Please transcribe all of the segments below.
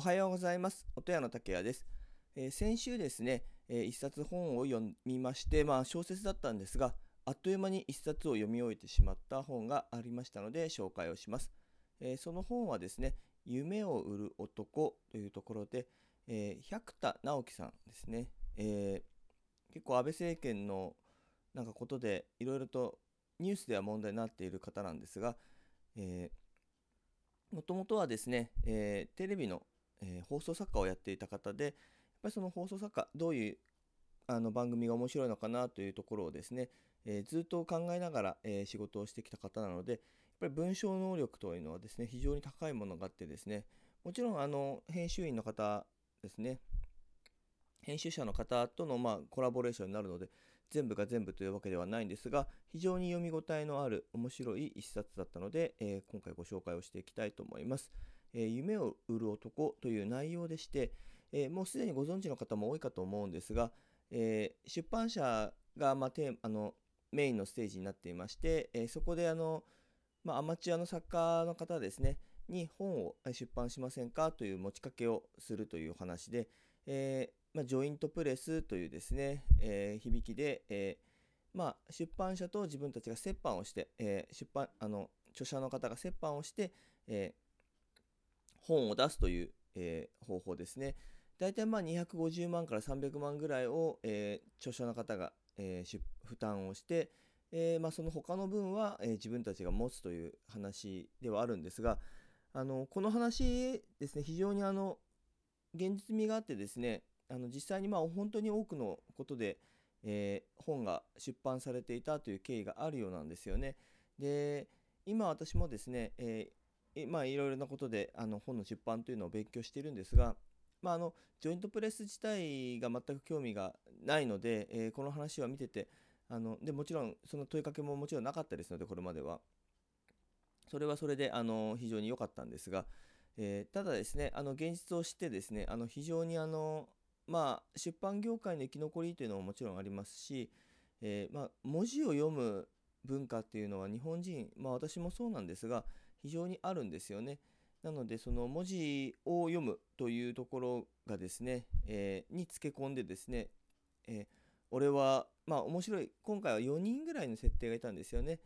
おはようございます。音屋の竹谷です。先週ですね、一冊本を読みまして、小説だったんですが、あっという間に一冊を読み終えてしまった本がありましたので紹介をします。その本はですね、夢を売る男というところで、百田直樹さんですね。結構安倍政権のことでいろいろとニュースでは問題になっている方なんですが、もともとはですね、テレビの、放送作家をやっていた方で、やっぱりその放送作家、どういう番組が面白いのかなというところをですね、ずっと考えながら、仕事をしてきた方なので、やっぱり文章能力というのはですね、非常に高いものがあってですね、もちろん編集員の方ですね、編集者の方とのコラボレーションになるので、全部が全部というわけではないんですが、非常に読み応えのある面白い一冊だったので、今回ご紹介をしていきたいと思います。夢を売る男という内容でして、もうすでにご存知の方も多いかと思うんですが、出版社が、メインのステージになっていまして、そこでアマチュアの作家の方ですねに本を出版しませんかという持ちかけをするという話で、ジョイントプレスというですね、響きで、出版社と自分たちが折半をして、著者の方が折半をして、本を出すという、方法ですね。だいたい250万から300万ぐらいを、著者の方が、負担をして、その他の分は、自分たちが持つという話ではあるんですが、この話ですね、非常に現実味があってですね、実際に本当に多くのことで、本が出版されていたという経緯があるようなんですよね。で、今私もですね、いろいろなことで本の出版というのを勉強しているんですが、ジョイントプレス自体が全く興味がないので、この話は見ててでもちろんその問いかけももちろんなかったですので、これまではそれはそれで非常に良かったんですが、ただですね現実を知ってですね非常に出版業界の生き残りというのももちろんありますし、文字を読む文化っていうのは日本人、私もそうなんですが、非常にあるんですよね。なのでその文字を読むというところがですね、につけ込んでですね、俺は面白い、今回は4人ぐらいの設定がいたんですよね。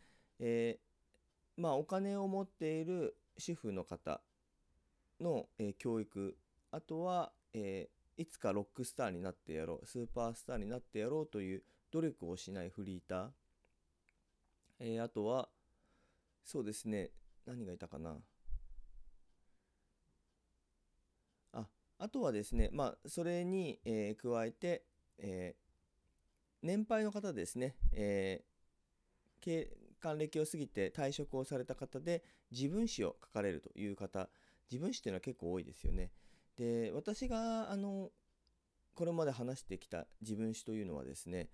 お金を持っている主婦の方の、教育、あとは、いつかロックスターになってやろう、スーパースターになってやろうという努力をしないフリーター、あとはそうですね、何がいたかな、あとはですね、それに、加えて、年配の方ですね、還暦を過ぎて退職をされた方で自分史を書かれるという方、自分史というのは結構多いですよね。で、私がこれまで話してきた自分史というのはですね、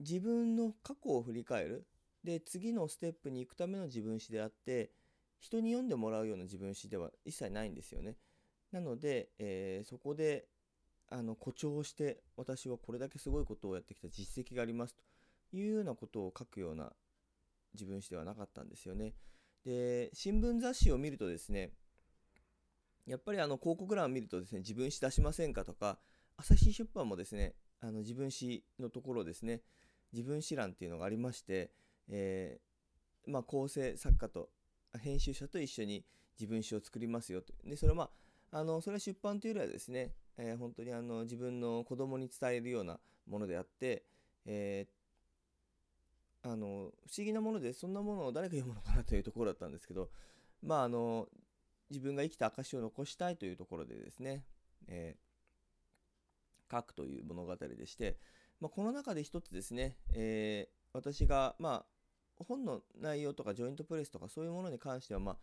自分の過去を振り返る、で次のステップに行くための自分史であって、人に読んでもらうような自分史では一切ないんですよね。なので、そこで誇張して、私はこれだけすごいことをやってきた実績がありますというようなことを書くような自分史ではなかったんですよね。で、新聞雑誌を見るとですね、やっぱり広告欄を見るとですね、自分誌出しませんかとか、朝日出版もですね、自分誌のところですね、自分誌欄っていうのがありまして、構成作家と編集者と一緒に自分誌を作りますよと。で、それはそれは出版というよりはですね、本当に自分の子供に伝えるようなものであって、不思議なもので、そんなものを誰が読むのかなというところだったんですけど、自分が生きた証を残したいというところでですね、書くという物語でして、この中で一つですね、私が、本の内容とかジョイントプレスとかそういうものに関しては、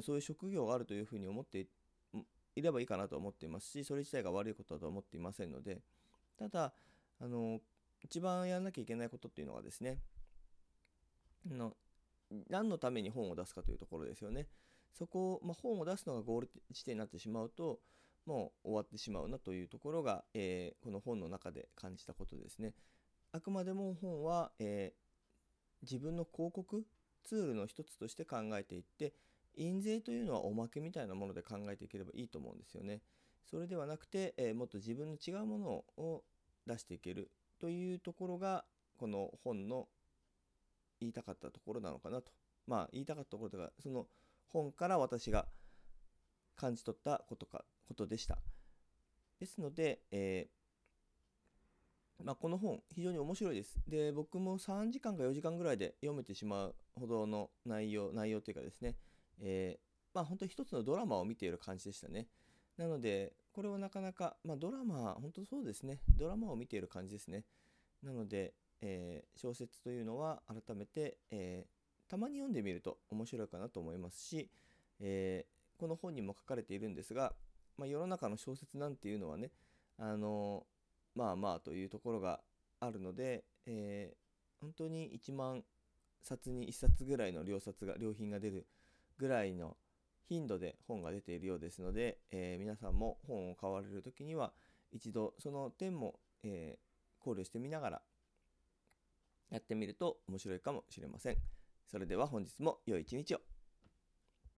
そういう職業があるというふうに思っていればいいかなと思っていますし、それ自体が悪いことだとは思っていませんので、ただ一番やらなきゃいけないことっていうのがですね、何のために本を出すかというところですよね。そこを、本を出すのがゴール地点になってしまうと、もう終わってしまうなというところが、この本の中で感じたことですね。あくまでも本は、自分の広告ツールの一つとして考えていって、印税というのはおまけみたいなもので考えていければいいと思うんですよね。それではなくて、もっと自分の違うものを出していけるというところがこの本の言いたかったところなのかなと。まあ言いたかったところとか、その本から私が感じ取ったことでした。ですので、この本非常に面白いです。で、僕も3時間か4時間ぐらいで読めてしまうほどの内容というかですね、本当に一つのドラマを見ている感じでしたね。なのでこれはなかなか、ドラマ本当そうですね、ドラマを見ている感じですね。なので、小説というのは改めて、たまに読んでみると面白いかなと思いますし、この本にも書かれているんですが、世の中の小説なんていうのはね、というところがあるので、本当に1万冊に1冊ぐらいの良品が出るぐらいの頻度で本が出ているようですので、皆さんも本を買われるときには一度その点も、考慮してみながらやってみると面白いかもしれません。それでは本日も良い一日を。